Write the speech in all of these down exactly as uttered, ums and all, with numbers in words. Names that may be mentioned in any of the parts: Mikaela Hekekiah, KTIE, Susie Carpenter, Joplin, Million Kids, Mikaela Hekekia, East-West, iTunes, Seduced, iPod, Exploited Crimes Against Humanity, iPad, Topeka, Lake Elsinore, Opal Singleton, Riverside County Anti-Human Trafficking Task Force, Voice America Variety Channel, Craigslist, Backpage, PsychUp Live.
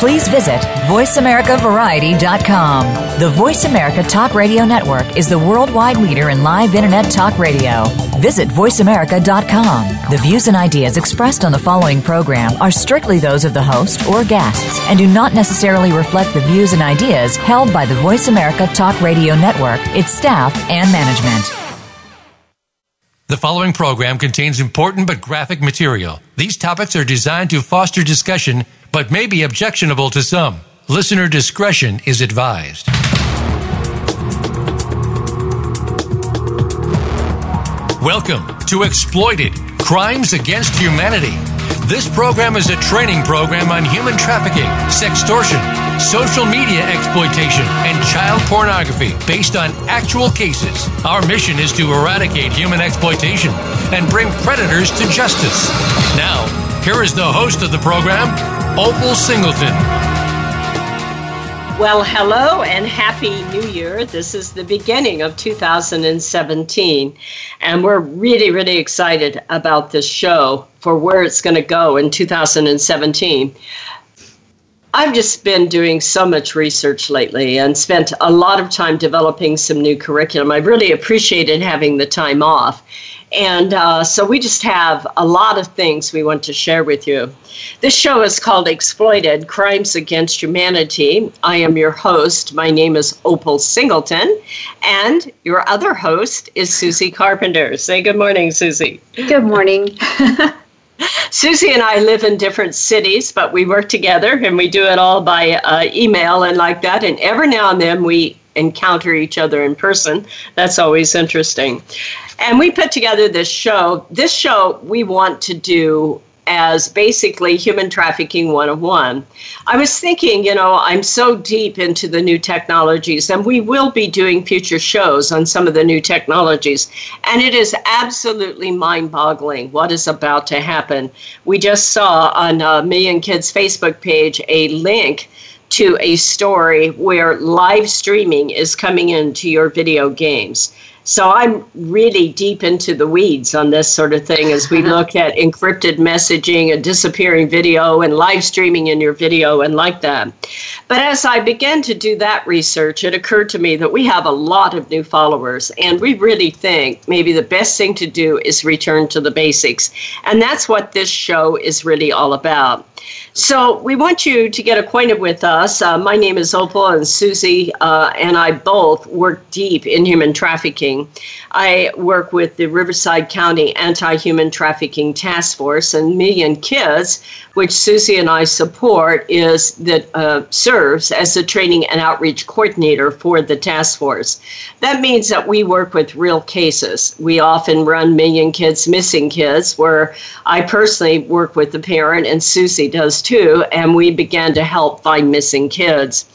please visit voice america variety dot com. The Voice America Talk Radio Network is the worldwide leader in live Internet talk radio. Visit voice america dot com. The views and ideas expressed on the following program are strictly those of the host or guests and do not necessarily reflect the views and ideas held by the Voice America Talk Radio Network, its staff, and management. The following program contains important but graphic material. These topics are designed to foster discussion, but may be objectionable to some. Listener discretion is advised. Welcome to Exploited: Crimes Against Humanity. This program is a training program on human trafficking, sextortion, social media exploitation, and child pornography based on actual cases. Our mission is to eradicate human exploitation and bring predators to justice. Now, here is the host of the program, Opal Singleton. Well, hello and Happy New Year. This is the beginning of two thousand seventeen, and we're really, really excited about this show for where it's going to go in two thousand seventeen. I've just been doing so much research lately and spent a lot of time developing some new curriculum. I really appreciated having the time off. And uh, so we just have a lot of things we want to share with you. This show is called Exploited: Crimes Against Humanity. I am your host. My name is Opal Singleton. And your other host is Susie Carpenter. Say good morning, Susie. Good morning. Susie and I live in different cities, but we work together, and we do it all by uh, email and like that. And every now and then we encounter each other in person. That's always interesting. And we put together this show. This show we want to do as basically Human Trafficking one oh one. I was thinking, you know, I'm so deep into the new technologies, and we will be doing future shows on some of the new technologies. And it is absolutely mind-boggling what is about to happen. We just saw on uh, Million Kids' Facebook page a link to a story where live streaming is coming into your video games. So I'm really deep into the weeds on this sort of thing as we look at encrypted messaging and disappearing video and live streaming in your video and like that. But as I began to do that research, it occurred to me that we have a lot of new followers, and we really think maybe the best thing to do is return to the basics. And that's what this show is really all about. So we want you to get acquainted with us. Uh, my name is Opal, and Susie uh, and I both work deep in human trafficking. I work with the Riverside County Anti-Human Trafficking Task Force, and Million Kids, which Susie and I support, is that uh, serves as the training and outreach coordinator for the task force. That means that we work with real cases. We often run Million Kids, Missing Kids, where I personally work with the parent, and Susie does too, and we began to help find missing kids.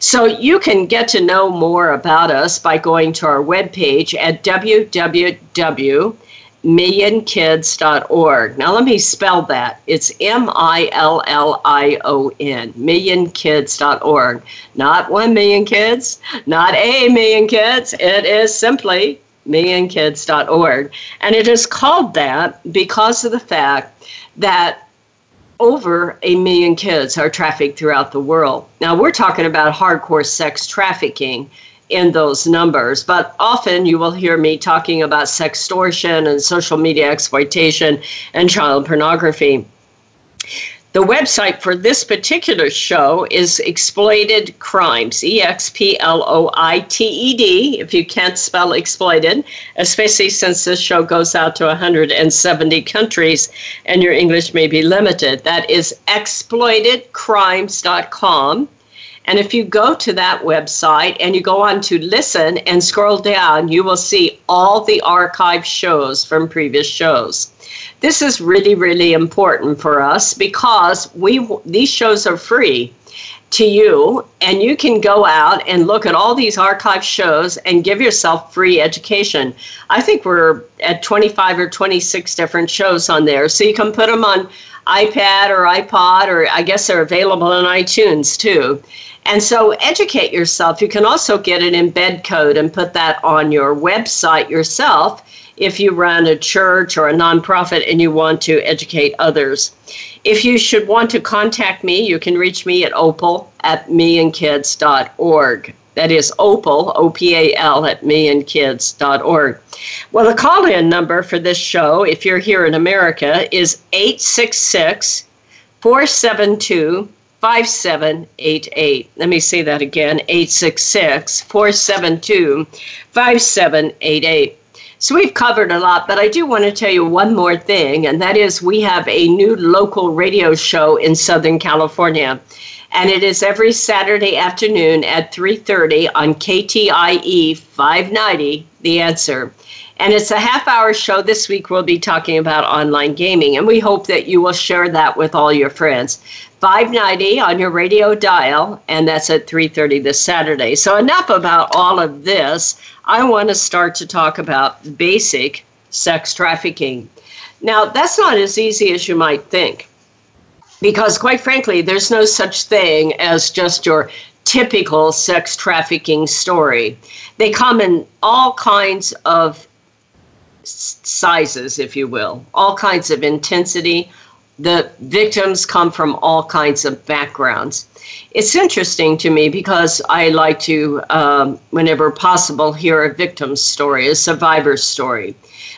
So you can get to know more about us by going to our webpage at w w w dot million kids dot org. Now let me spell that. It's M I L L I O N, million kids dot org. Not one million kids, not a million kids. It is simply million kids dot org. And it is called that because of the fact that over a million kids are trafficked throughout the world. Now, we're talking about hardcore sex trafficking in those numbers, but often you will hear me talking about sextortion and social media exploitation and child pornography. The website for this particular show is Exploited Crimes, E X P L O I T E D, if you can't spell exploited, especially since this show goes out to one hundred seventy countries and your English may be limited. That is exploited crimes dot com. And if you go to that website and you go on to listen and scroll down, you will see all the archive shows from previous shows. This is really, really important for us because we these shows are free to you, and you can go out and look at all these archive shows and give yourself free education. I think we're at twenty-five or twenty-six different shows on there, so you can put them on iPad or iPod, or I guess they're available on iTunes too. And so educate yourself. You can also get an embed code and put that on your website yourself if you run a church or a nonprofit and you want to educate others. If you should want to contact me, you can reach me at opal at millionkids dot org. That is opal, O P A L, at millionkids dot org. Well, the call-in number for this show, if you're here in America, is eight six six, four seven two, five seven eight eight. Let me say that again, eight six six, four seven two, five seven eight eight. So we've covered a lot, but I do want to tell you one more thing, and that is we have a new local radio show in Southern California, and it is every Saturday afternoon at three thirty on K T I E five ninety, The Answer. And it's a half-hour show. This week we'll be talking about online gaming, and we hope that you will share that with all your friends. five ninety on your radio dial, and that's at three thirty this Saturday. So enough about all of this. I want to start to talk about basic sex trafficking. Now, that's not as easy as you might think, because quite frankly, there's no such thing as just your typical sex trafficking story. They come in all kinds of sizes, if you will, all kinds of intensity. The victims come from all kinds of backgrounds. It's interesting to me because I like to, um, whenever possible, hear a victim's story, a survivor's story.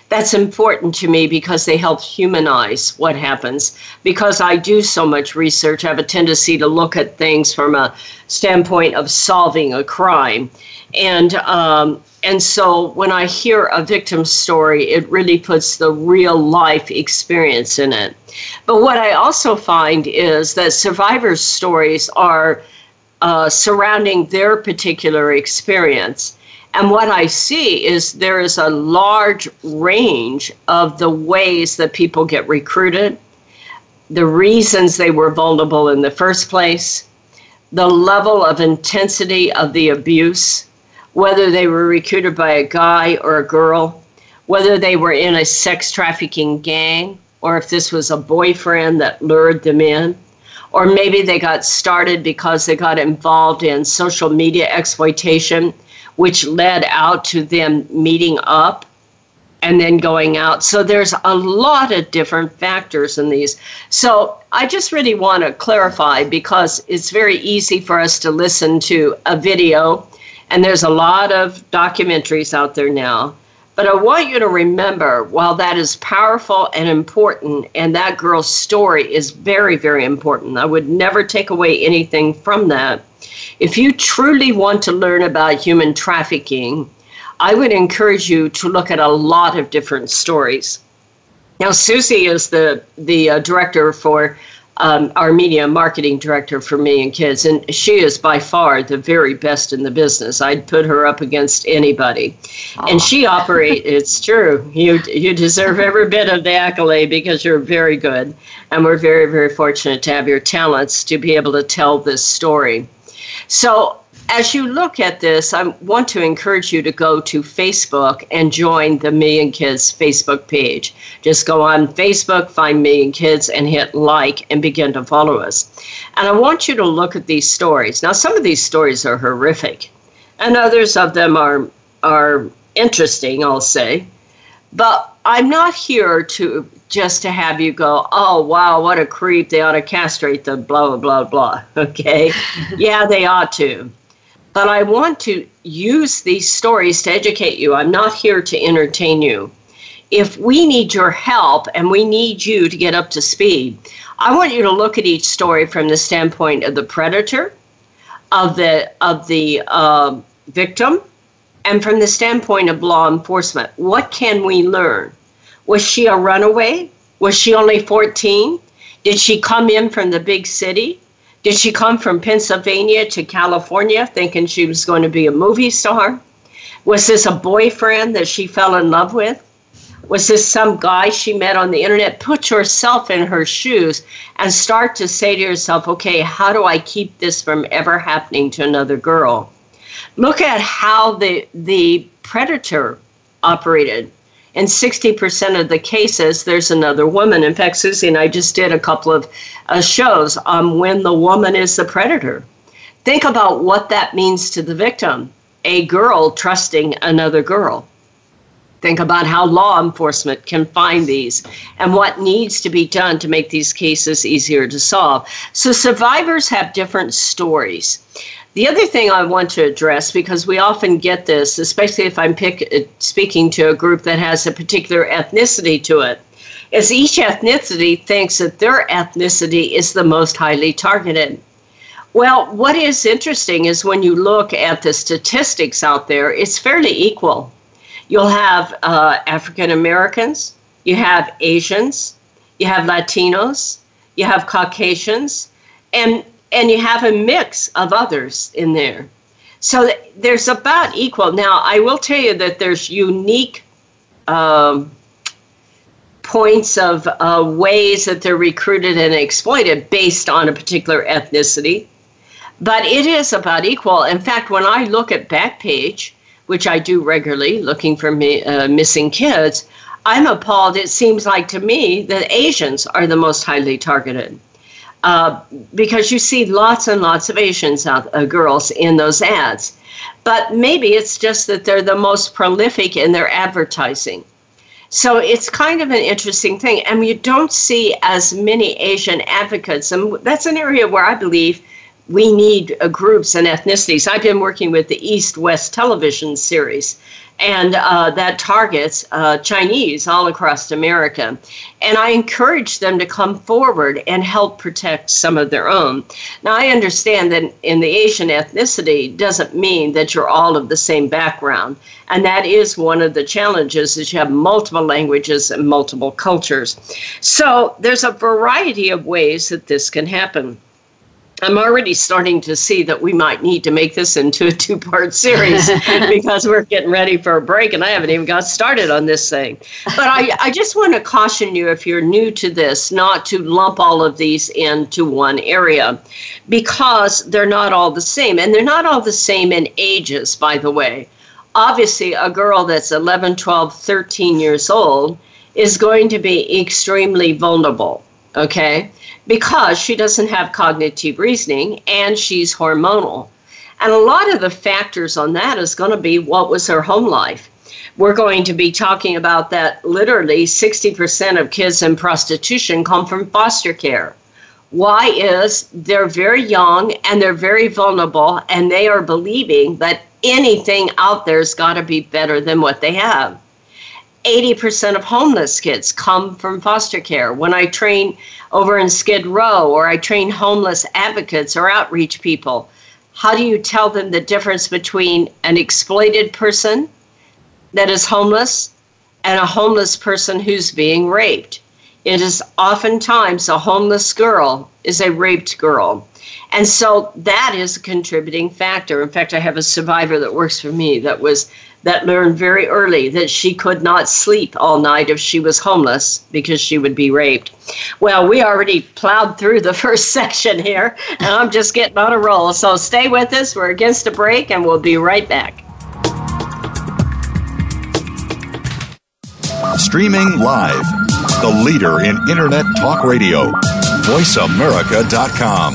That's important to me because they help humanize what happens. Because I do so much research, I have a tendency to look at things from a standpoint of solving a crime. And um, and so when I hear a victim's story, it really puts the real life experience in it. But what I also find is that survivors' stories are uh, surrounding their particular experience. And what I see is there is a large range of the ways that people get recruited, the reasons they were vulnerable in the first place, the level of intensity of the abuse, whether they were recruited by a guy or a girl, whether they were in a sex trafficking gang, or if this was a boyfriend that lured them in, or maybe they got started because they got involved in social media exploitation, which led out to them meeting up and then going out. So there's a lot of different factors in these. So I just really want to clarify, because it's very easy for us to listen to a video, and there's a lot of documentaries out there now. But I want you to remember, while that is powerful and important, and that girl's story is very, very important, I would never take away anything from that. If you truly want to learn about human trafficking, I would encourage you to look at a lot of different stories. Now, Susie is the, the uh, director for um, our media marketing director for Million Kids, and she is by far the very best in the business. I'd put her up against anybody. Aww. And she operates, it's true, you, you deserve every bit of the accolade because you're very good, and we're very, very fortunate to have your talents to be able to tell this story. So as you look at this, I want to encourage you to go to Facebook and join the Million Kids Facebook page. Just go on Facebook, find Million Kids, and hit like and begin to follow us. And I want you to look at these stories. Now, some of these stories are horrific, and others of them are, are interesting, I'll say. But I'm not here to just to have you go, oh, wow, what a creep, they ought to castrate the blah, blah, blah, okay? Yeah, they ought to. But I want to use these stories to educate you. I'm not here to entertain you. If we need your help and we need you to get up to speed, I want you to look at each story from the standpoint of the predator, of the, of the uh, victim, and from the standpoint of law enforcement. What can we learn? Was she a runaway? Was she only fourteen? Did she come in from the big city? Did she come from Pennsylvania to California thinking she was going to be a movie star? Was this a boyfriend that she fell in love with? Was this some guy she met on the internet? Put yourself in her shoes and start to say to yourself, okay, how do I keep this from ever happening to another girl? Look at how the, the predator operated. In sixty percent of the cases, there's another woman. In fact, Susie and I just did a couple of uh, shows on when the woman is the predator. Think about what that means to the victim, a girl trusting another girl. Think about how law enforcement can find these and what needs to be done to make these cases easier to solve. So survivors have different stories. The other thing I want to address, because we often get this, especially if I'm pick, speaking to a group that has a particular ethnicity to it, is each ethnicity thinks that their ethnicity is the most highly targeted. Well, what is interesting is when you look at the statistics out there, it's fairly equal. You'll have uh, African Americans, you have Asians, you have Latinos, you have Caucasians, and, and you have a mix of others in there. So th- there's about equal. Now, I will tell you that there's unique um, points of uh, ways that they're recruited and exploited based on a particular ethnicity, but it is about equal. In fact, when I look at Backpage, which I do regularly, looking for mi- uh, missing kids, I'm appalled. It seems like to me that Asians are the most highly targeted uh, because you see lots and lots of Asians, out, uh, girls in those ads. But maybe it's just that they're the most prolific in their advertising. So it's kind of an interesting thing. And you don't see as many Asian advocates. And that's an area where I believe we need uh, groups and ethnicities. I've been working with the East-West television series, and uh, that targets uh, Chinese all across America. And I encourage them to come forward and help protect some of their own. Now, I understand that in the Asian ethnicity doesn't mean that you're all of the same background. And that is one of the challenges, is you have multiple languages and multiple cultures. So there's a variety of ways that this can happen. I'm already starting to see that we might need to make this into a two-part series because we're getting ready for a break and I haven't even got started on this thing. But I, I just want to caution you, if you're new to this, not to lump all of these into one area because they're not all the same. And they're not all the same in ages, by the way. Obviously, a girl that's eleven, twelve, thirteen years old is going to be extremely vulnerable, okay? Because she doesn't have cognitive reasoning and she's hormonal. And a lot of the factors on that is going to be what was her home life. We're going to be talking about that literally sixty percent of kids in prostitution come from foster care. Why is they're very young and they're very vulnerable and they are believing that anything out there's got to be better than what they have. eighty percent of homeless kids come from foster care. When I train over in Skid Row, or I train homeless advocates or outreach people, how do you tell them the difference between an exploited person that is homeless and a homeless person who's being raped? It is oftentimes a homeless girl is a raped girl. And so that is a contributing factor. In fact, I have a survivor that works for me that was that learned very early that she could not sleep all night if she was homeless because she would be raped. Well, we already plowed through the first section here, and I'm just getting on a roll. So stay with us. We're against a break, and we'll be right back. Streaming live, the leader in Internet Talk Radio, voice america dot com.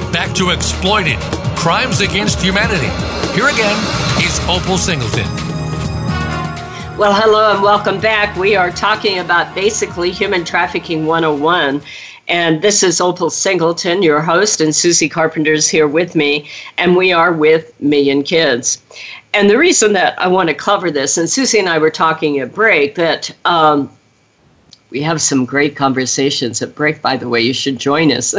back to Exploited Crimes Against Humanity. Here again is Opal Singleton. Well, hello and welcome back. We are talking about basically Human Trafficking one oh one. And this is Opal Singleton, your host, and Susie Carpenter is here with me, and we are with Million Kids. And the reason that I want to cover this, and Susie and I were talking at break, that um, we have some great conversations at break, by the way, you should join us.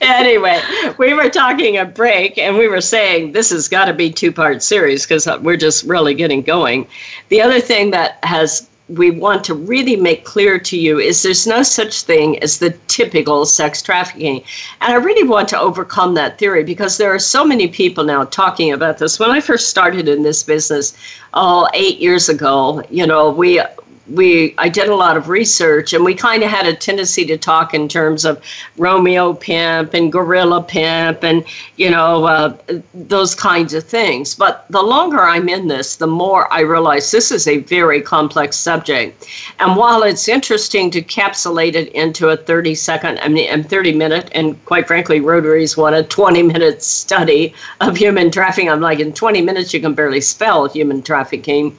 Anyway, we were talking at break, and we were saying this has got to be a two-part series because we're just really getting going. The other thing that has we want to really make clear to you is there's no such thing as the typical sex trafficking. And I really want to overcome that theory because there are so many people now talking about this. When I first started in this business, oh, eight years ago, you know, we... We I did a lot of research, and we kind of had a tendency to talk in terms of Romeo pimp and gorilla pimp and, you know, uh, those kinds of things. But the longer I'm in this, the more I realize this is a very complex subject. And while it's interesting to capsulate it into a thirty-second I mean, and thirty-minute, and quite frankly, Rotary's won a twenty-minute study of human trafficking. I'm like, in twenty minutes, you can barely spell human trafficking.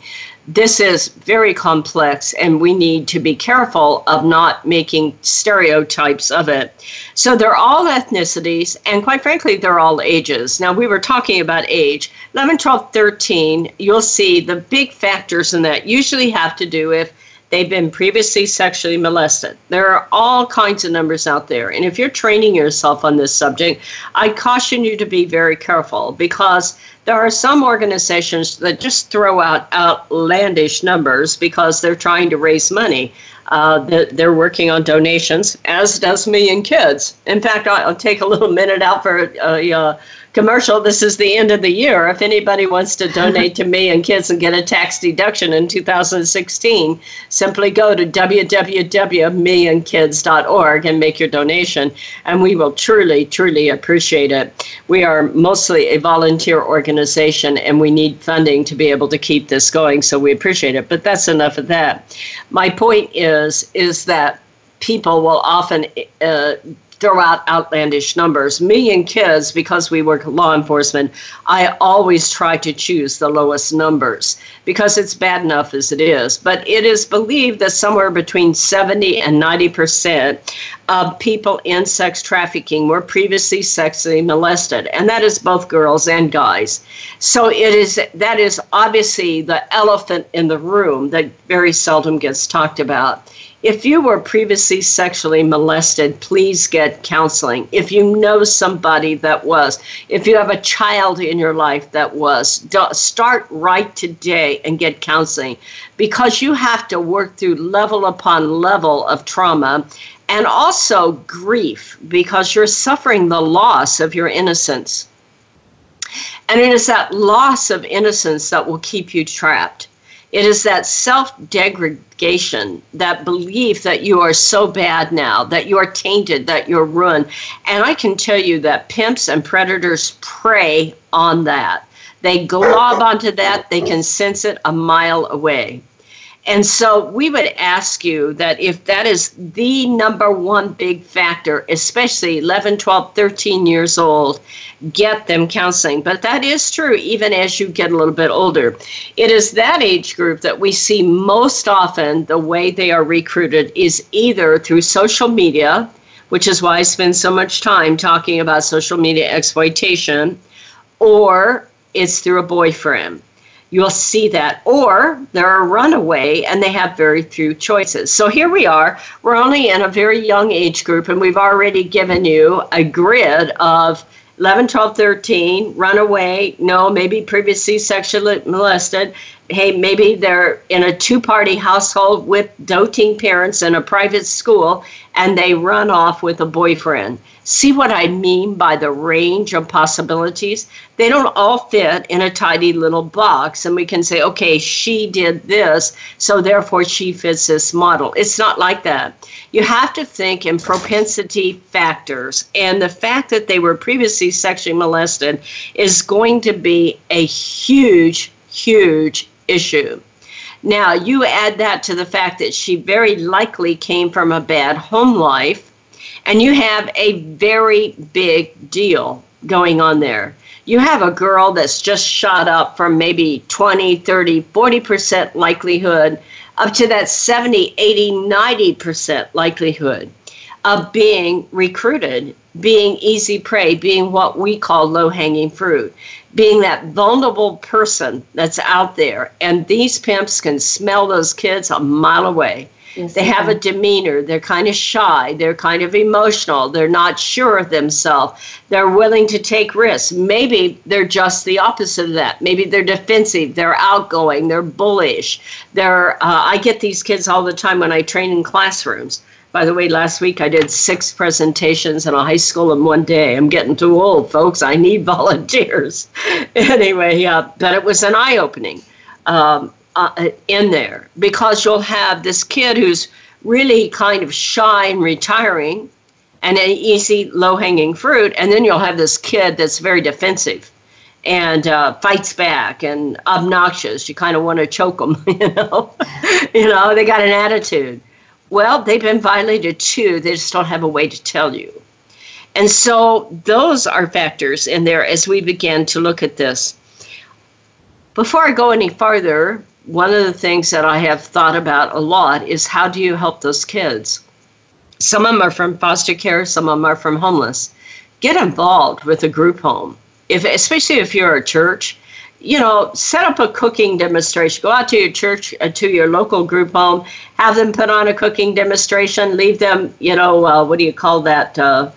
This is very complex, and we need to be careful of not making stereotypes of it. So they're all ethnicities, and quite frankly, they're all ages. Now, we were talking about age. eleven, twelve, thirteen, you'll see the big factors in that usually have to do with they've been previously sexually molested. There are all kinds of numbers out there. And if you're training yourself on this subject, I caution you to be very careful because there are some organizations that just throw out outlandish numbers because they're trying to raise money. Uh, they're working on donations, as does Million Kids. In fact, I'll take a little minute out for a uh, commercial. This is the end of the year. If anybody wants to donate to Million Kids and get a tax deduction in two thousand sixteen, simply go to w w w dot million kids dot org and make your donation, and we will truly, truly appreciate it. We are mostly a volunteer organization, and we need funding to be able to keep this going, so we appreciate it. But that's enough of that. My point is, Is, is that people will often uh, throw out outlandish numbers. Million Kids, because we work law enforcement, I always try to choose the lowest numbers because it's bad enough as it is. But it is believed that somewhere between seventy and ninety percent of people in sex trafficking were previously sexually molested, and that is both girls and guys. So it is that is obviously the elephant in the room that very seldom gets talked about. If you were previously sexually molested, please get counseling. If you know somebody that was, if you have a child in your life that was, start right today and get counseling because you have to work through level upon level of trauma. And also grief, because you're suffering the loss of your innocence. And it is that loss of innocence that will keep you trapped. It is that self-degradation, that belief that you are so bad now, that you are tainted, that you're ruined. And I can tell you that pimps and predators prey on that. They glob onto that. They can sense it a mile away. And so we would ask you that if that is the number one big factor, especially eleven, twelve, thirteen years old, get them counseling. But that is true even as you get a little bit older. It is that age group that we see most often the way they are recruited is either through social media, which is why I spend so much time talking about social media exploitation, or it's through a boyfriend. You'll see that. Or they're a runaway and they have very few choices. So here we are. We're only in a very young age group, and we've already given you a grid of eleven, twelve, thirteen, runaway, no, maybe previously sexually molested. Hey, maybe they're in a two-party household with doting parents in a private school, and they run off with a boyfriend. See what I mean by the range of possibilities? They don't all fit in a tidy little box, and we can say, okay, she did this, so therefore she fits this model. It's not like that. You have to think in propensity factors, and the fact that they were previously sexually molested is going to be a huge, huge issue. Now, you add that to the fact that she very likely came from a bad home life, and you have a very big deal going on there. You have a girl that's just shot up from maybe twenty, thirty, forty percent likelihood up to that seventy, eighty, ninety percent likelihood of being recruited, being easy prey, being what we call low-hanging fruit, being that vulnerable person that's out there. And these pimps can smell those kids a mile away. Yes, they have a demeanor. They're kind of shy. They're kind of emotional. They're not sure of themselves. They're willing to take risks. Maybe they're just the opposite of that. Maybe they're defensive. They're outgoing. They're bullish. They're. Uh, I get these kids all the time when I train in classrooms. By the way, last week I did six presentations in a high school in one day. I'm getting too old, folks. I need volunteers. Anyway, yeah, but it was an eye-opening um, uh, in there, because you'll have this kid who's really kind of shy and retiring and an easy, low-hanging fruit, and then you'll have this kid that's very defensive and uh, fights back and obnoxious. You kind of want to choke them, you know. You know, they got an attitude. Well, they've been violated too. They just don't have a way to tell you. And so those are factors in there as we begin to look at this. Before I go any farther, one of the things that I have thought about a lot is, how do you help those kids? Some of them are from foster care. Some of them are from homeless. Get involved with a group home, if especially if you're a church. You know, set up a cooking demonstration. Go out to your church, uh, to your local group home, have them put on a cooking demonstration, leave them, you know, uh, what do you call that, uh,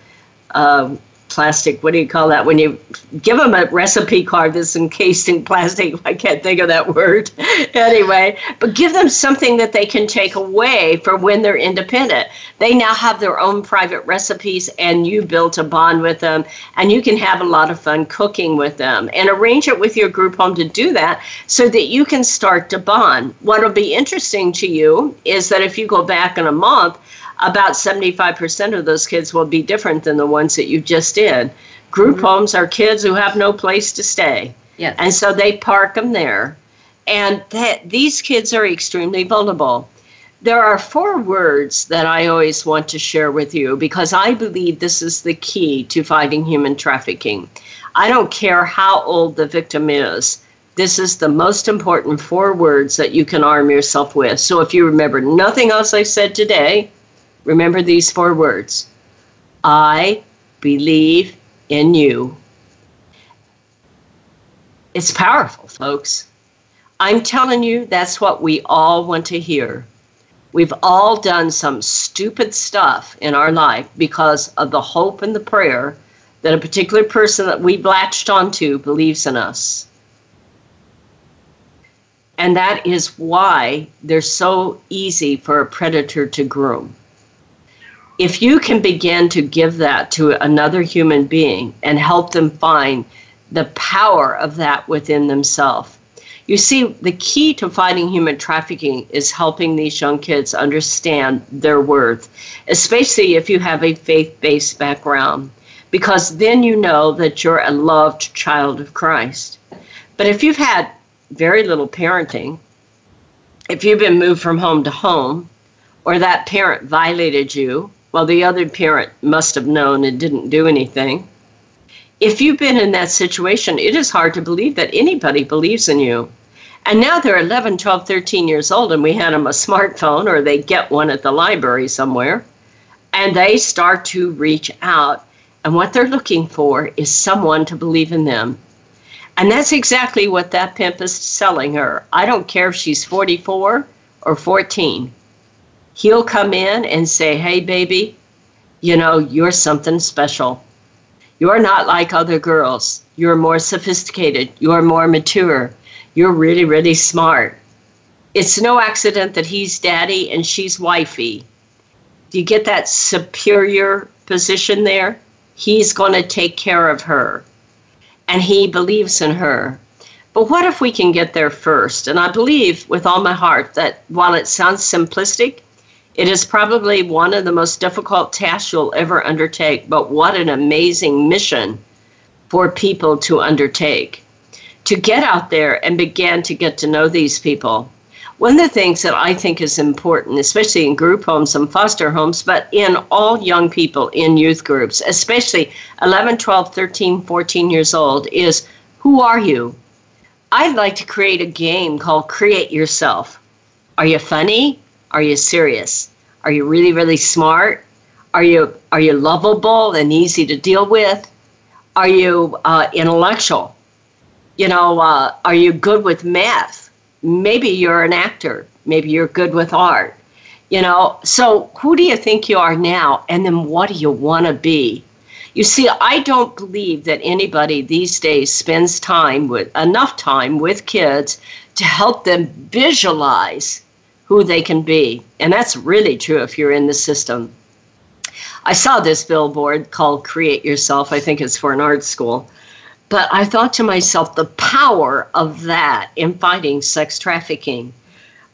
uh, plastic, what do you call that, when you give them a recipe card that's encased in plastic, I can't think of that word, anyway, but give them something that they can take away for when they're independent. They now have their own private recipes, and you built a bond with them, and you can have a lot of fun cooking with them, and arrange it with your group home to do that so that you can start to bond. What will be interesting to you is that if you go back in a month, about seventy-five percent of those kids will be different than the ones that you just did. Group mm-hmm. homes are kids who have no place to stay. Yes. And so they park them there. And th- these kids are extremely vulnerable. There are four words that I always want to share with you, because I believe this is the key to fighting human trafficking. I don't care how old the victim is. This is the most important four words that you can arm yourself with. So if you remember nothing else I said today, remember these four words. I believe in you. It's powerful, folks. I'm telling you, that's what we all want to hear. We've all done some stupid stuff in our life because of the hope and the prayer that a particular person that we've latched onto believes in us. And that is why they're so easy for a predator to groom. If you can begin to give that to another human being and help them find the power of that within themselves. You see, the key to fighting human trafficking is helping these young kids understand their worth, especially if you have a faith-based background, because then you know that you're a loved child of Christ. But if you've had very little parenting, if you've been moved from home to home, or that parent violated you, well, the other parent must have known and didn't do anything. If you've been in that situation, it is hard to believe that anybody believes in you. And now they're eleven, twelve, thirteen years old, and we hand them a smartphone, or they get one at the library somewhere. and they start to reach out. And what they're looking for is someone to believe in them. And that's exactly what that pimp is selling her. I don't care if she's forty-four or fourteen. He'll come in and say, hey, baby, you know, you're something special. You're not like other girls. You're more sophisticated. You're more mature. You're really, really smart. It's no accident that he's daddy and she's wifey. Do you get that superior position there? He's going to take care of her. And he believes in her. But what if we can get there first? And I believe with all my heart that while it sounds simplistic, it is probably one of the most difficult tasks you'll ever undertake. But what an amazing mission for people to undertake, to get out there and begin to get to know these people. One of the things that I think is important, especially in group homes and foster homes, but in all young people in youth groups, especially eleven, twelve, thirteen, fourteen years old, is who are you? I'd like to create a game called Create Yourself. Are you funny? Are you serious? Are you really, really smart? Are you are you lovable and easy to deal with? Are you uh, intellectual? You know, uh, are you good with math? Maybe you're an actor. Maybe you're good with art. You know, so who do you think you are now? And then what do you want to be? You see, I don't believe that anybody these days spends time with enough time with kids to help them visualize who they can be. And that's really true if you're in the system. I saw this billboard called Create Yourself. I think it's for an art school. But I thought to myself, the power of that in fighting sex trafficking.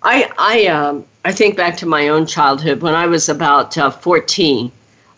I I um, I think back to my own childhood when I was about uh, fourteen.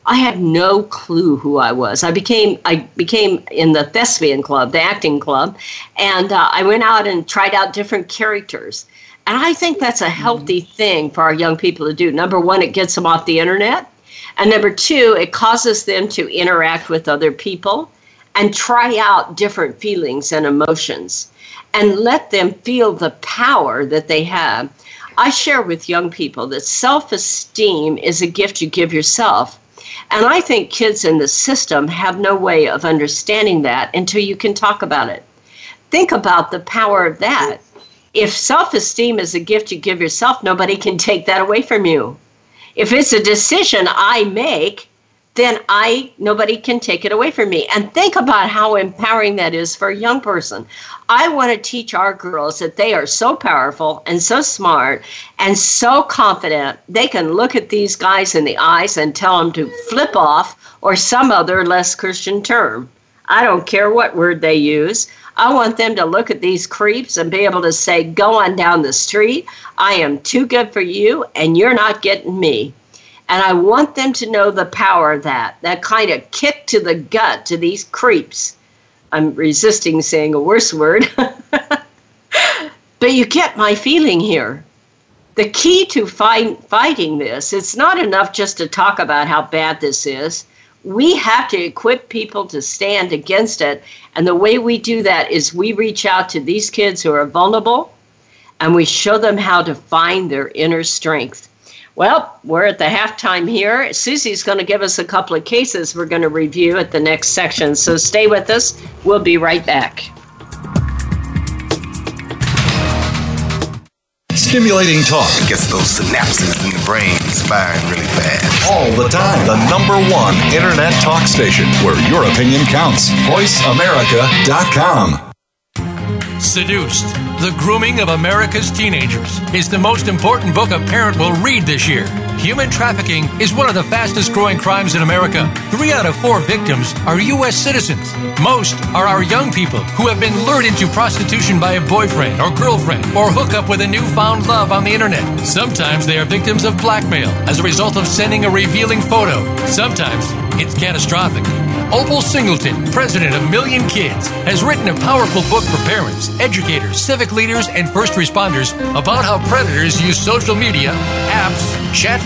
I had no clue who I was. I became I became in the thespian club, the acting club, and uh, I went out and tried out different characters. And I think that's a healthy thing for our young people to do. Number one, it gets them off the internet, and number two, it causes them to interact with other people and try out different feelings and emotions, and let them feel the power that they have. I share with young people that self-esteem is a gift you give yourself. And I think kids in the system have no way of understanding that until you can talk about it. Think about the power of that. If self-esteem is a gift you give yourself, nobody can take that away from you. If it's a decision I make, then I, nobody can take it away from me. And think about how empowering that is for a young person. I want to teach our girls that they are so powerful and so smart and so confident, they can look at these guys in the eyes and tell them to flip off or some other less Christian term. I don't care what word they use. I want them to look at these creeps and be able to say, go on down the street. I am too good for you and you're not getting me. And I want them to know the power of that, that kind of kick to the gut to these creeps. I'm resisting saying a worse word, but you get my feeling here. The key to fight, fighting this, it's not enough just to talk about how bad this is. We have to equip people to stand against it. And the way we do that is we reach out to these kids who are vulnerable and we show them how to find their inner strength. Well, we're at the halftime here. Susie's going to give us a couple of cases we're going to review at the next section. So stay with us. We'll be right back. Stimulating talk gets those synapses in the brain firing really fast. All the time. The number one internet talk station where your opinion counts. voice america dot com. Seduced, The Grooming of America's Teenagers is the most important book a parent will read this year. Human trafficking is one of the fastest growing crimes in America. Three out of four victims are U S citizens. Most are our young people who have been lured into prostitution by a boyfriend or girlfriend or hook up with a newfound love on the internet. Sometimes they are victims of blackmail as a result of sending a revealing photo. Sometimes it's catastrophic. Opal Singleton, president of Million Kids, has written a powerful book for parents, educators, civic leaders, and first responders about how predators use social media, apps, chat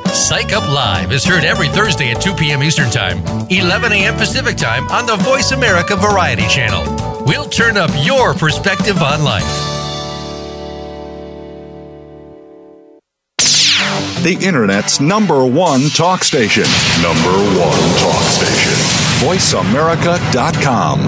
PsychUp Live is heard every Thursday at two p.m. Eastern Time, eleven a.m. Pacific Time on the Voice America Variety Channel. We'll turn up your perspective on life. The Internet's number one talk station. Number one talk station. voice america dot com.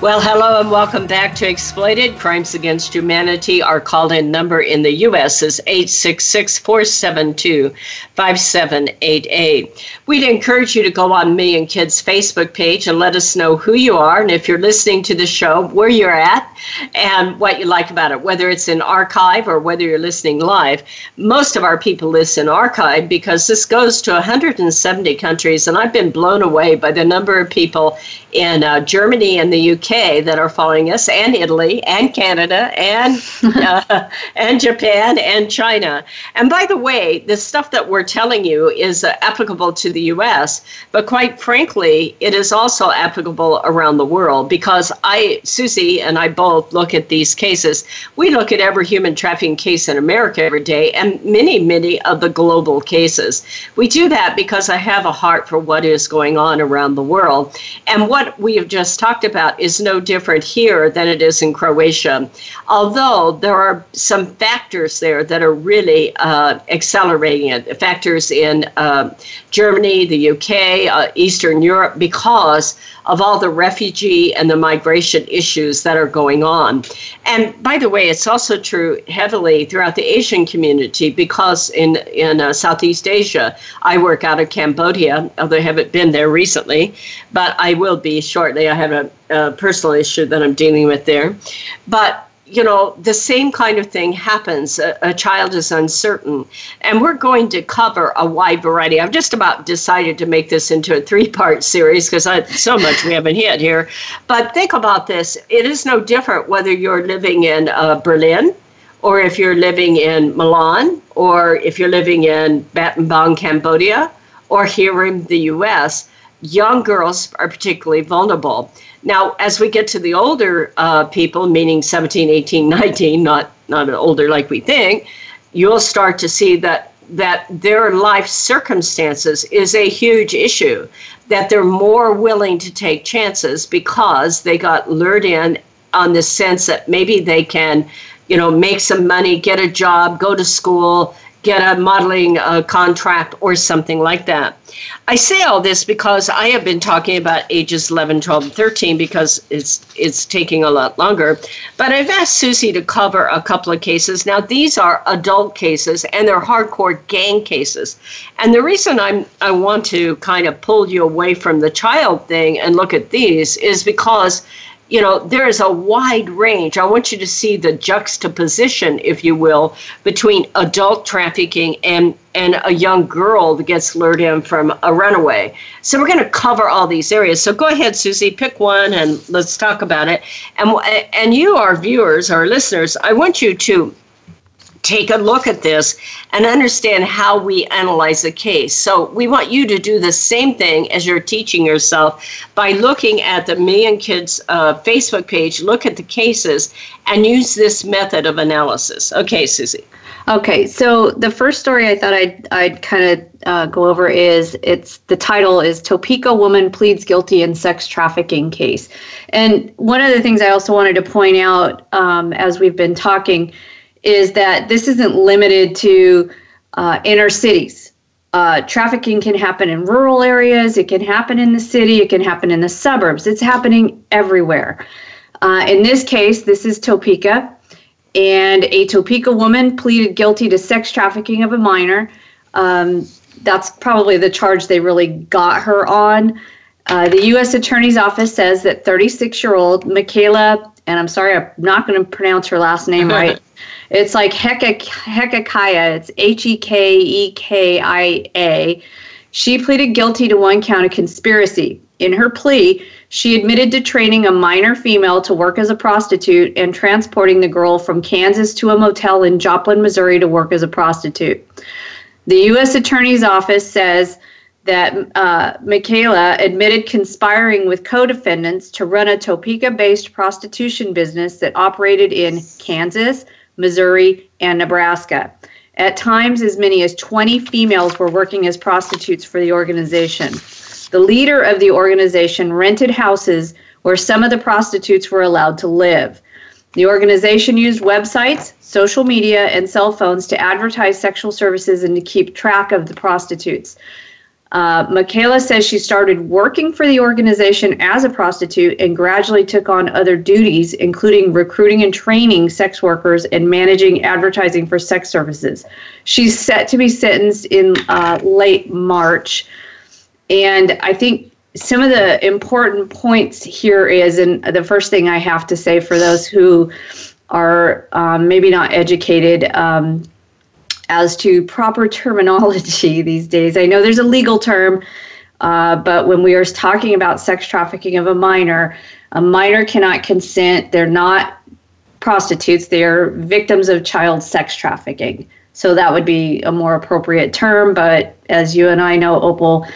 Well, hello and welcome back to Exploited Crimes Against Humanity. Our call-in number in the U S is eight six six, four seven two, five seven eight eight. We'd encourage you to go on Million Kids Facebook page and let us know who you are, and if you're listening to the show, where you're at and what you like about it, whether it's in archive or whether you're listening live. Most of our people listen archive because this goes to one hundred seventy countries, and I've been blown away by the number of people in uh, Germany and the U K that are following us, and Italy, and Canada, and uh, and Japan, and China. And by the way, the stuff that we're telling you is uh, applicable to the U S, but quite frankly, it is also applicable around the world, because I, Susie and I both look at these cases. We look at every human trafficking case in America every day, and many, many of the global cases. We do that because I have a heart for what is going on around the world. And what we have just talked about is no different here than it is in Croatia, although there are some factors there that are really uh, accelerating it, factors in uh, Germany, the U K, uh, Eastern Europe, because of all the refugee and the migration issues that are going on. And by the way, it's also true heavily throughout the Asian community, because in, in uh, Southeast Asia, I work out of Cambodia, although I haven't been there recently, but I will be shortly. I have a Uh, personal issue that I'm dealing with there. But, you know, the same kind of thing happens. A, a child is uncertain. And we're going to cover a wide variety. I've just about decided to make this into a three-part series because I so much we haven't hit here. But think about this. It is no different whether you're living in uh, Berlin, or if you're living in Milan, or if you're living in Batten Bang, Cambodia, or here in the U S. Young girls are particularly vulnerable. Now, as we get to the older uh, people, meaning seventeen, eighteen, nineteen, not not older like we think, you'll start to see that that their life circumstances is a huge issue, that they're more willing to take chances because they got lured in on the sense that maybe they can, you know, make some money, get a job, go to school, get a modeling uh, contract or something like that. I say all this because I have been talking about ages eleven, twelve, and thirteen because it's it's taking a lot longer. But I've asked Susie to cover a couple of cases. Now, these are adult cases, and they're hardcore gang cases. And the reason I'm I want to kind of pull you away from the child thing and look at these is because, you know, there is a wide range. I want you to see the juxtaposition, if you will, between adult trafficking and, and a young girl that gets lured in from a runaway. So we're going to cover all these areas. So go ahead, Susie, pick one and let's talk about it. And, and you, our viewers, our listeners, I want you to take a look at this and understand how we analyze a case. So we want you to do the same thing as you're teaching yourself by looking at the Million Kids uh, Facebook page, look at the cases, and use this method of analysis. Okay, Susie. Okay, so the first story I thought I'd, I'd kind of uh, go over is, it's the title is Topeka Woman Pleads Guilty in Sex Trafficking Case. And one of the things I also wanted to point out um, as we've been talking is that this isn't limited to uh, inner cities. Uh, trafficking can happen in rural areas, it can happen in the city, it can happen in the suburbs. It's happening everywhere. Uh, in this case, this is Topeka, and a Topeka woman pleaded guilty to sex trafficking of a minor. Um, that's probably the charge they really got her on. Uh, the U S Attorney's Office says that thirty-six-year-old Mikaela, and I'm sorry, I'm not going to pronounce her last name right, it's like Heke, Hekekiah. It's H E K E K I A. She pleaded guilty to one count of conspiracy. In her plea, she admitted to training a minor female to work as a prostitute and transporting the girl from Kansas to a motel in Joplin, Missouri to work as a prostitute. The U S Attorney's Office says that uh, Mikaela admitted conspiring with co-defendants to run a Topeka-based prostitution business that operated in Kansas, Missouri, and Nebraska. At times, as many as twenty females were working as prostitutes for the organization. The leader of the organization rented houses where some of the prostitutes were allowed to live. The organization used websites, social media, and cell phones to advertise sexual services and to keep track of the prostitutes. Uh, Mikaela says she started working for the organization as a prostitute and gradually took on other duties, including recruiting and training sex workers and managing advertising for sex services. She's set to be sentenced in uh, late March. And I think some of the important points here is, and the first thing I have to say for those who are um, maybe not educated, um, as to proper terminology these days. I know there's a legal term, uh, but when we are talking about sex trafficking of a minor, a minor cannot consent. They're not prostitutes. They are victims of child sex trafficking. So that would be a more appropriate term. But as you and I know, Opal,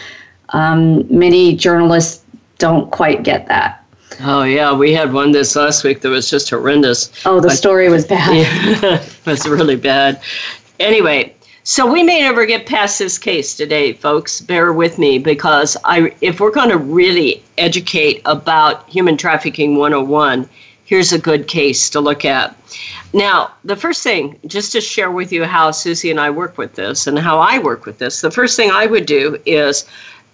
um, many journalists don't quite get that. Oh, yeah. We had one this last week that was just horrendous. Oh, the but, story was bad. Yeah, it was really bad. Anyway, so we may never get past this case today, folks. Bear with me, because I, if we're going to really educate about Human Trafficking one oh one, here's a good case to look at. Now, the first thing, just to share with you how Susie and I work with this and how I work with this, the first thing I would do is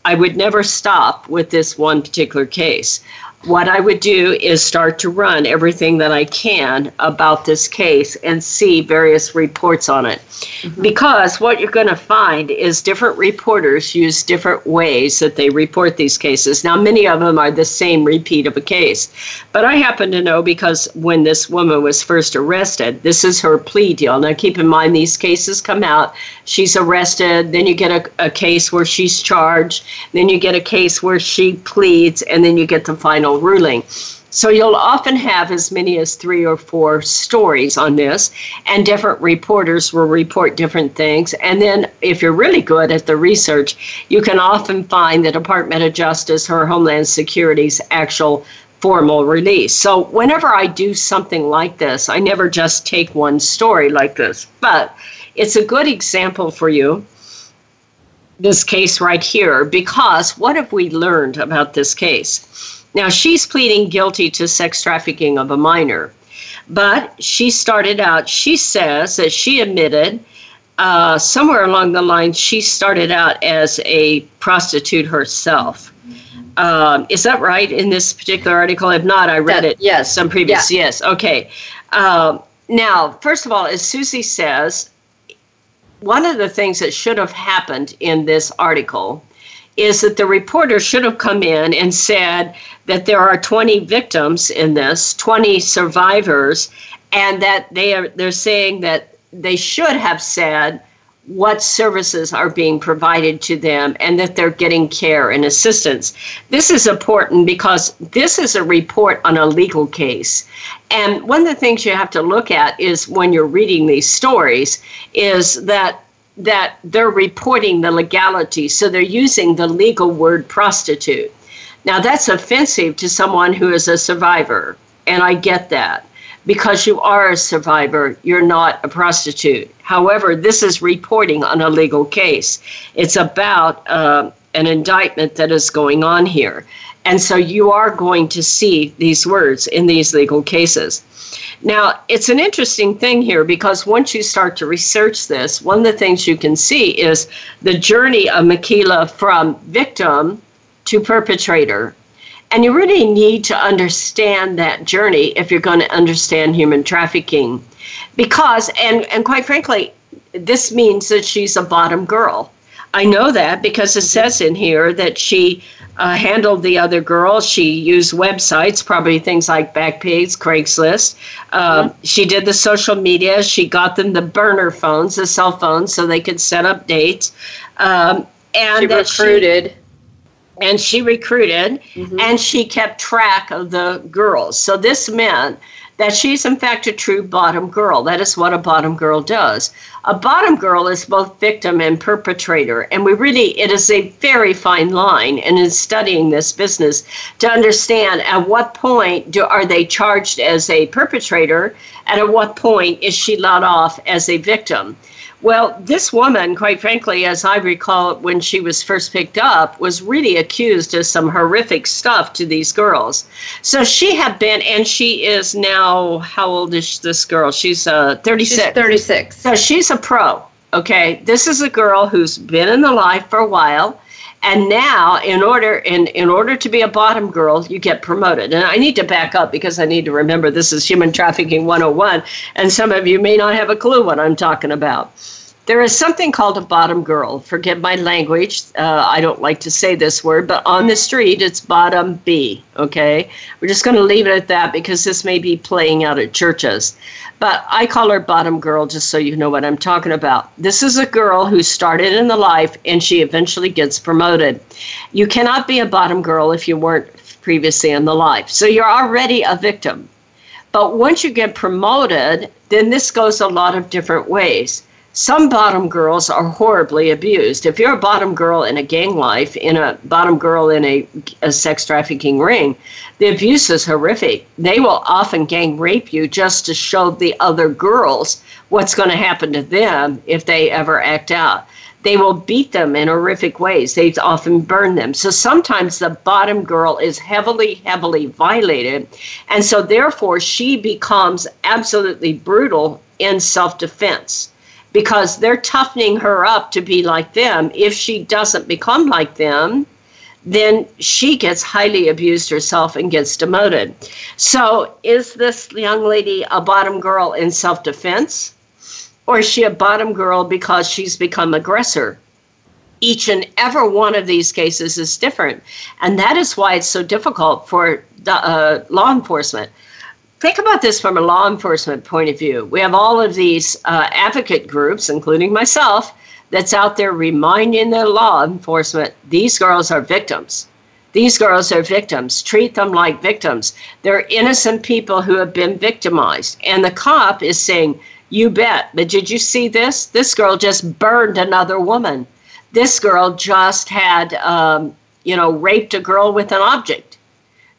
I would never stop with this one particular case. What I would do is start to run everything that I can about this case and see various reports on it. Mm-hmm. Because what you're going to find is different reporters use different ways that they report these cases. Now, many of them are the same repeat of a case. But I happen to know, because when this woman was first arrested, this is her plea deal. Now, keep in mind, these cases come out. She's arrested. Then you get a, a case where she's charged. Then you get a case where she pleads. And then you get the final ruling. So you'll often have as many as three or four stories on this, and different reporters will report different things. And then if you're really good at the research, you can often find the Department of Justice or Homeland Security's actual formal release. So whenever I do something like this, I never just take one story like this, but it's a good example for you, this case right here, because what have we learned about this case? Now, she's pleading guilty to sex trafficking of a minor, but she started out, she says that she admitted uh, somewhere along the line, she started out as a prostitute herself. Um, is that right in this particular article? If not, I read that, it. Yes. Some previous, yeah. Yes. Okay. Um, now, first of all, as Susie says, one of the things that should have happened in this article is that the reporter should have come in and said that there are twenty victims in this, twenty survivors, and that they are, they're saying that they should have said, what services are being provided to them and that they're getting care and assistance. This is important because this is a report on a legal case. And one of the things you have to look at is when you're reading these stories is that that they're reporting the legality. So they're using the legal word prostitute. Now, that's offensive to someone who is a survivor. And I get that. Because you are a survivor, you're not a prostitute. However, this is reporting on a legal case. It's about uh, an indictment that is going on here. And so you are going to see these words in these legal cases. Now, it's an interesting thing here because once you start to research this, one of the things you can see is the journey of Mikaela from victim to perpetrator. And you really need to understand that journey if you're going to understand human trafficking. Because, and, and quite frankly, this means that she's a bottom girl. I know that because it says in here that she uh, handled the other girls. She used websites, probably things like Backpage, Craigslist. Uh, yeah. She did the social media. She got them the burner phones, the cell phones, so they could set up dates. Um, and she that recruited. She, And she recruited, mm-hmm. and she kept track of the girls. So this meant that she's, in fact, a true bottom girl. That is what a bottom girl does. A bottom girl is both victim and perpetrator. And we really, it is a very fine line and in studying this business to understand at what point do are they charged as a perpetrator, and at what point is she let off as a victim. Well, this woman, quite frankly, as I recall, when she was first picked up, was really accused of some horrific stuff to these girls. So she had been, and she is now, how old is this girl? She's uh, thirty-six. She's thirty-six. So she's a pro, okay? This is a girl who's been in the life for a while. And now, in order in, in order to be a bottom girl, you get promoted. And I need to back up because I need to remember this is Human Trafficking one oh one, and some of you may not have a clue what I'm talking about. There is something called a bottom girl. Forgive my language. Uh, I don't like to say this word, but on the street, it's bottom B, okay? We're just going to leave it at that because this may be playing out at churches. But I call her bottom girl just so you know what I'm talking about. This is a girl who started in the life, and she eventually gets promoted. You cannot be a bottom girl if you weren't previously in the life. So you're already a victim. But once you get promoted, then this goes a lot of different ways. Some bottom girls are horribly abused. If you're a bottom girl in a gang life, in a bottom girl in a, a sex trafficking ring, the abuse is horrific. They will often gang rape you just to show the other girls what's going to happen to them if they ever act out. They will beat them in horrific ways. They often burn them. So sometimes the bottom girl is heavily, heavily violated. And so therefore she becomes absolutely brutal in self-defense. Because they're toughening her up to be like them. If she doesn't become like them, then she gets highly abused herself and gets demoted. So is this young lady a bottom girl in self-defense? Or is she a bottom girl because she's become aggressor? Each and every one of these cases is different. And that is why it's so difficult for the, uh, law enforcement. Think about this from a law enforcement point of view. We have all of these uh, advocate groups, including myself, that's out there reminding the law enforcement, these girls are victims. These girls are victims. Treat them like victims. They're innocent people who have been victimized. And the cop is saying, you bet, but did you see this? This girl just burned another woman. This girl just had, um, you know, raped a girl with an object.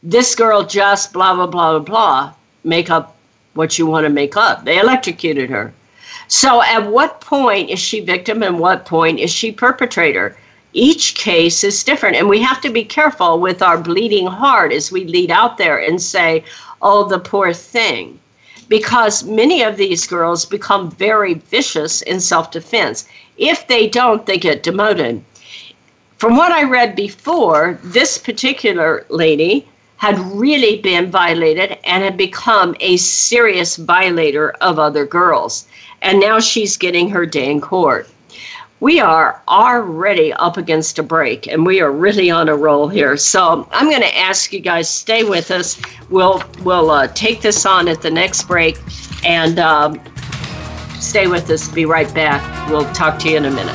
This girl just blah, blah, blah, blah, blah. Make up what you want to make up. They electrocuted her. So at what point is she victim and what point is she perpetrator? Each case is different. And we have to be careful with our bleeding heart as we lead out there and say, oh, the poor thing. Because many of these girls become very vicious in self-defense. If they don't, they get demoted. From what I read before, this particular lady had really been violated and had become a serious violator of other girls. And now she's getting her day in court. We are already up against a break, and we are really on a roll here. So I'm going to ask you guys, stay with us. We'll we'll uh, take this on at the next break, and um, Stay with us. Be right back. We'll talk to you in a minute.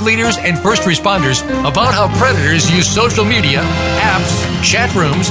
leaders, and first responders about how predators use social media, apps, chat rooms,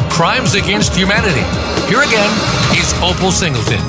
Crimes Against Humanity. Here again is Opal Singleton.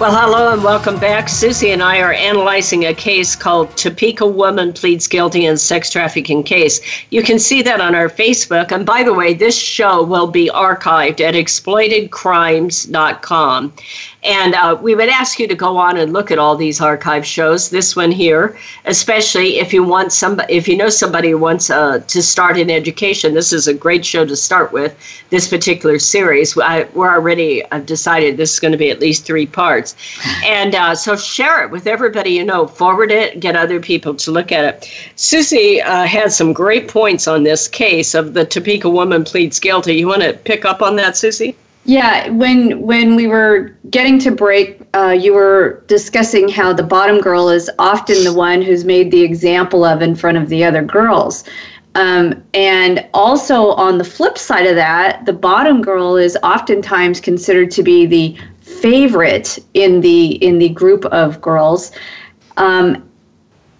Well, hello and welcome back. Susie and I are analyzing a case called Topeka Woman Pleads Guilty in Sex Trafficking Case. You can see that on our Facebook. And by the way, this show will be archived at exploited crimes dot com. And uh, we would ask you to go on and look at all these archive shows, this one here, especially if you want somebody, if you know somebody who wants uh, to start in education. This is a great show to start with, this particular series. I, we're already, I've decided this is going to be at least three parts. And uh, so share it with everybody you know. Forward it. Get other people to look at it. Susie uh, had some great points on this case of the Topeka woman pleads guilty. You want to pick up on that, Susie? Yeah. When when we were getting to break, uh, you were discussing how the bottom girl is often the one who's made the example of in front of the other girls. Um, and also on the flip side of that, the bottom girl is oftentimes considered to be the favorite in the in the group of girls. Um,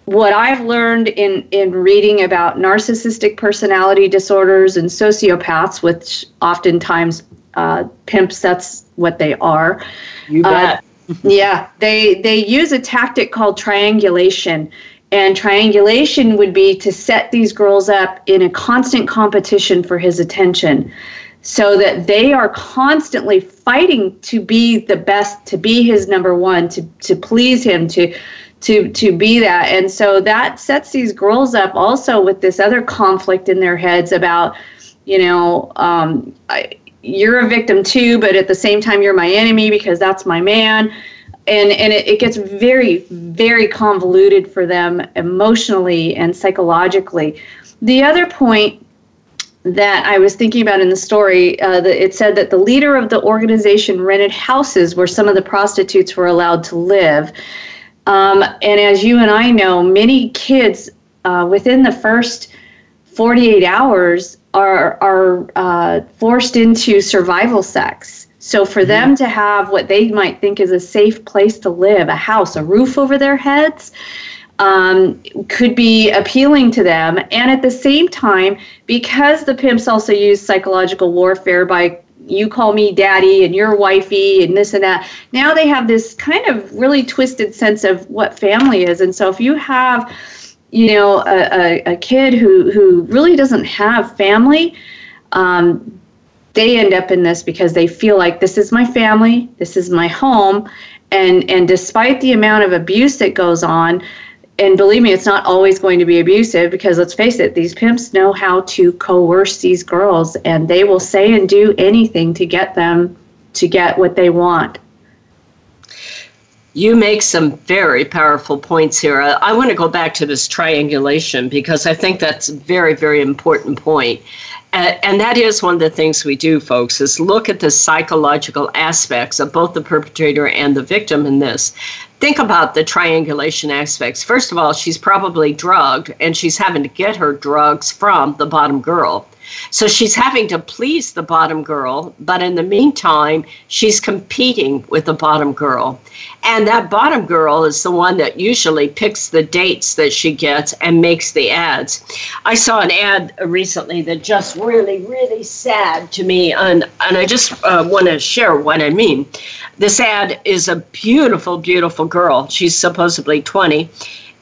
what I've learned in, in reading about narcissistic personality disorders and sociopaths, which oftentimes uh, pimps, that's what they are. You bet. Uh, yeah, they they use a tactic called triangulation. And triangulation would be to set these girls up in a constant competition for his attention, so that they are constantly fighting to be the best, to be his number one, to to please him, to to to be that. And so that sets these girls up also with this other conflict in their heads about, you know, um, I, you're a victim too, but at the same time you're my enemy because that's my man. And and it, it gets very, very convoluted for them emotionally and psychologically. The other point that I was thinking about in the story, uh, the, it said that the leader of the organization rented houses where some of the prostitutes were allowed to live. Um, and as you and I know, many kids uh, within the first forty-eight hours are, are uh, forced into survival sex. So for them to have what they might think is a safe place to live, a house, a roof over their heads, Um, could be appealing to them. And at the same time, because the pimps also use psychological warfare by you call me daddy and you're wifey and this and that, now they have this kind of really twisted sense of what family is. And so if you have, you know, a, a, a kid who, who really doesn't have family, um, they end up in this because they feel like this is my family, this is my home. And, and despite the amount of abuse that goes on, and believe me, it's not always going to be abusive because, let's face it, these pimps know how to coerce these girls, and they will say and do anything to get them to get what they want. You make some very powerful points here. I, I want to go back to this triangulation because I think that's a very, very important point. Uh, and that is one of the things we do, folks, is look at the psychological aspects of both the perpetrator and the victim in this. Think about the triangulation aspects. First of all, she's probably drugged, and she's having to get her drugs from the bottom girl. So she's having to please the bottom girl, but in the meantime, she's competing with the bottom girl. And that bottom girl is the one that usually picks the dates that she gets and makes the ads. I saw an ad recently that just really, really sad to me, and, and I just uh, want to share what I mean. This ad is a beautiful, beautiful girl. She's supposedly twenty.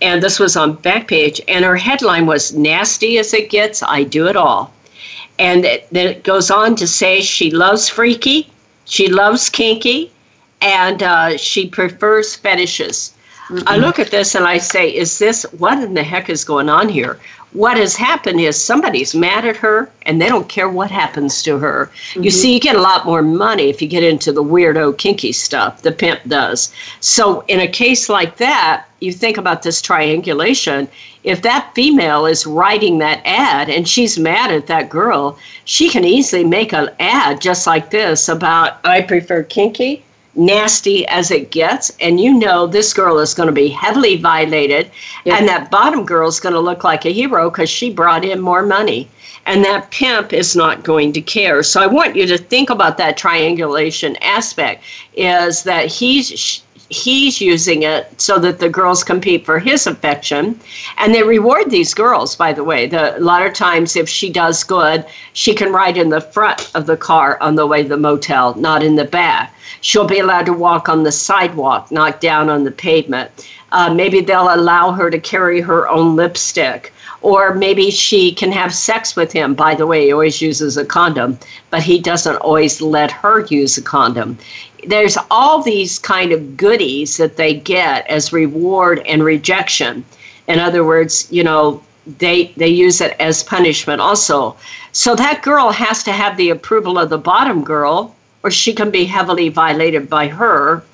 And this was on Backpage, and her headline was, "Nasty as it gets, I do it all." And it, then it goes on to say she loves freaky, she loves kinky, and uh, she prefers fetishes. Mm-hmm. I look at this and I say, is this, what in the heck is going on here? What has happened is somebody's mad at her, and they don't care what happens to her. Mm-hmm. You see, you get a lot more money if you get into the weirdo kinky stuff, the pimp does. So in a case like that, you think about this triangulation. If that female is writing that ad and she's mad at that girl, she can easily make an ad just like this about, I prefer kinky, nasty as it gets. And you know this girl is going to be heavily violated. Yeah. And that bottom girl is going to look like a hero because she brought in more money. And that pimp is not going to care. So I want you to think about that triangulation aspect, is that he's... He's using it so that the girls compete for his affection. And they reward these girls, by the way. The, a lot of times, if she does good, she can ride in the front of the car on the way to the motel, not in the back. She'll be allowed to walk on the sidewalk, not down on the pavement. Uh, maybe they'll allow her to carry her own lipstick. Or maybe she can have sex with him. By the way, he always uses a condom, but he doesn't always let her use a condom. There's all these kind of goodies that they get as reward and rejection. In other words, you know, they they use it as punishment also. So that girl has to have the approval of the bottom girl, or she can be heavily violated by her.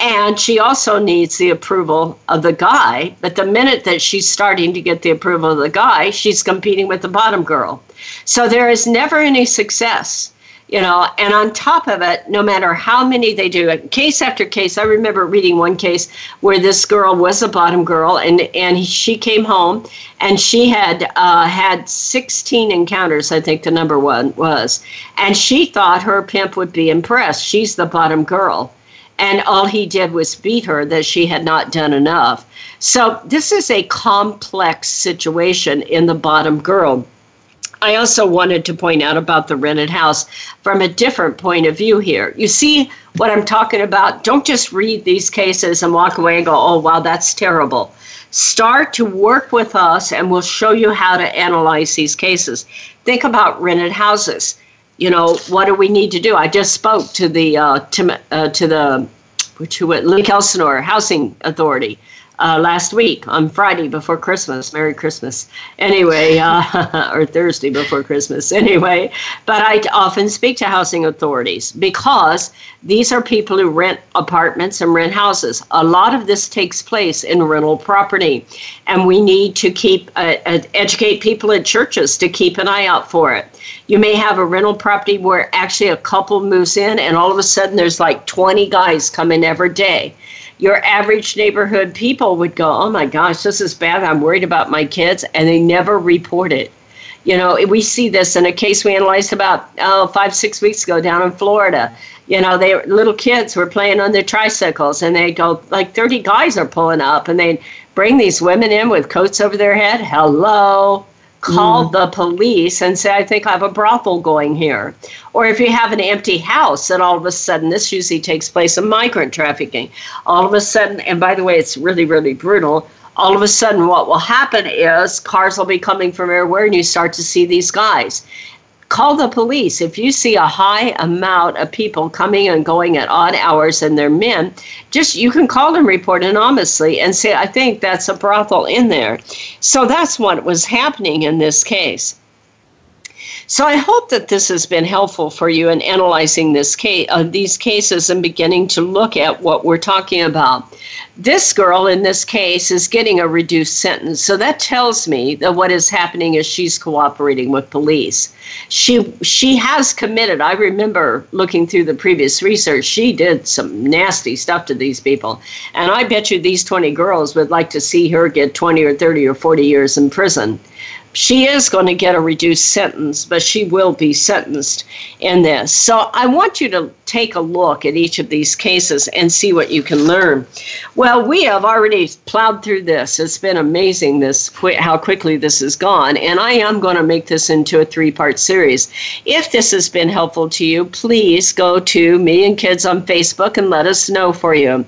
And she also needs the approval of the guy. But the minute that she's starting to get the approval of the guy, she's competing with the bottom girl. So there is never any success. You know, and on top of it, no matter how many they do, case after case, I remember reading one case where this girl was a bottom girl, and, and she came home, and she had uh, had sixteen encounters, I think the number one was, and she thought her pimp would be impressed. She's the bottom girl. And all he did was beat her, that she had not done enough. So this is a complex situation in the bottom girl. I also wanted to point out about the rented house from a different point of view here. You see what I'm talking about? Don't just read these cases and walk away and go, oh, wow, that's terrible. Start to work with us, and we'll show you how to analyze these cases. Think about rented houses. You know, what do we need to do? I just spoke to the uh, to, uh, to the which Lake Elsinore Housing Authority. Uh, last week on Friday before Christmas. Merry Christmas. Anyway, uh, or Thursday before Christmas. Anyway, but I often speak to housing authorities because these are people who rent apartments and rent houses. A lot of this takes place in rental property, and we need to keep uh, educate people at churches to keep an eye out for it. You may have a rental property where actually a couple moves in, and all of a sudden there's like twenty guys coming every day. Your average neighborhood people would go, oh, my gosh, this is bad. I'm worried about my kids. And they never report it. You know, we see this in a case we analyzed about oh, five, six weeks ago down in Florida. You know, they little kids were playing on their tricycles, and they go, like thirty guys are pulling up, and they bring these women in with coats over their head. Hello. Call mm. the police and say, I think I have a brothel going here. Or if you have an empty house, and all of a sudden, this usually takes place in migrant trafficking. All of a sudden, and by the way, it's really, really brutal. All of a sudden, what will happen is cars will be coming from everywhere, and you start to see these guys. Call the police. If you see a high amount of people coming and going at odd hours and they're men, just you can call and report anonymously and say, I think that's a brothel in there. So that's what was happening in this case. So I hope that this has been helpful for you in analyzing this case, uh, these cases and beginning to look at what we're talking about. This girl in this case is getting a reduced sentence. So that tells me that what is happening is she's cooperating with police. She she has committed. I remember looking through the previous research. She did some nasty stuff to these people. And I bet you these twenty girls would like to see her get twenty or thirty or forty years in prison. She is going to get a reduced sentence, but she will be sentenced in this. So I want you to take a look at each of these cases and see what you can learn. Well, we have already plowed through this. It's been amazing this how quickly this has gone, and I am going to make this into a three-part series. If this has been helpful to you, please go to Million Kids on Facebook and let us know for you.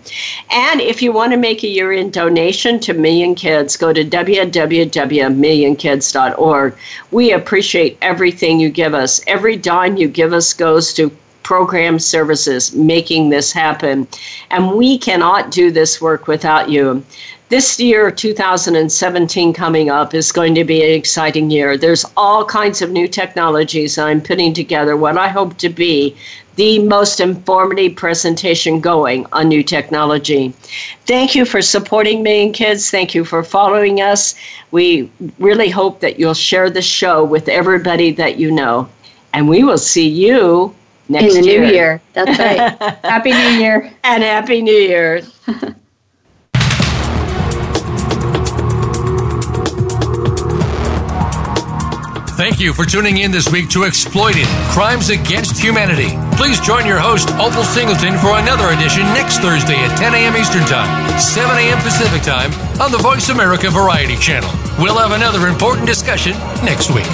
And if you want to make a year-end donation to Million Kids, go to w w w dot million kids dot org. We appreciate everything you give us. Every dime you give us goes to program services making this happen, and we cannot do this work without you. This year, two thousand seventeen, coming up is going to be an exciting year. There's all kinds of new technologies. I'm putting together what I hope to be the most informative presentation going on new technology. Thank you for supporting Million Kids. Thank you for following us. We really hope that you'll share the show with everybody that you know, and we will see you next in the year. New year. That's right. Happy New Year. And Happy New Year. Thank you for tuning in this week to Exploited: Crimes Against Humanity. Please join your host, Opal Singleton, for another edition next Thursday at ten a.m. Eastern Time, seven a.m. Pacific Time on the Voice America Variety Channel. We'll have another important discussion next week.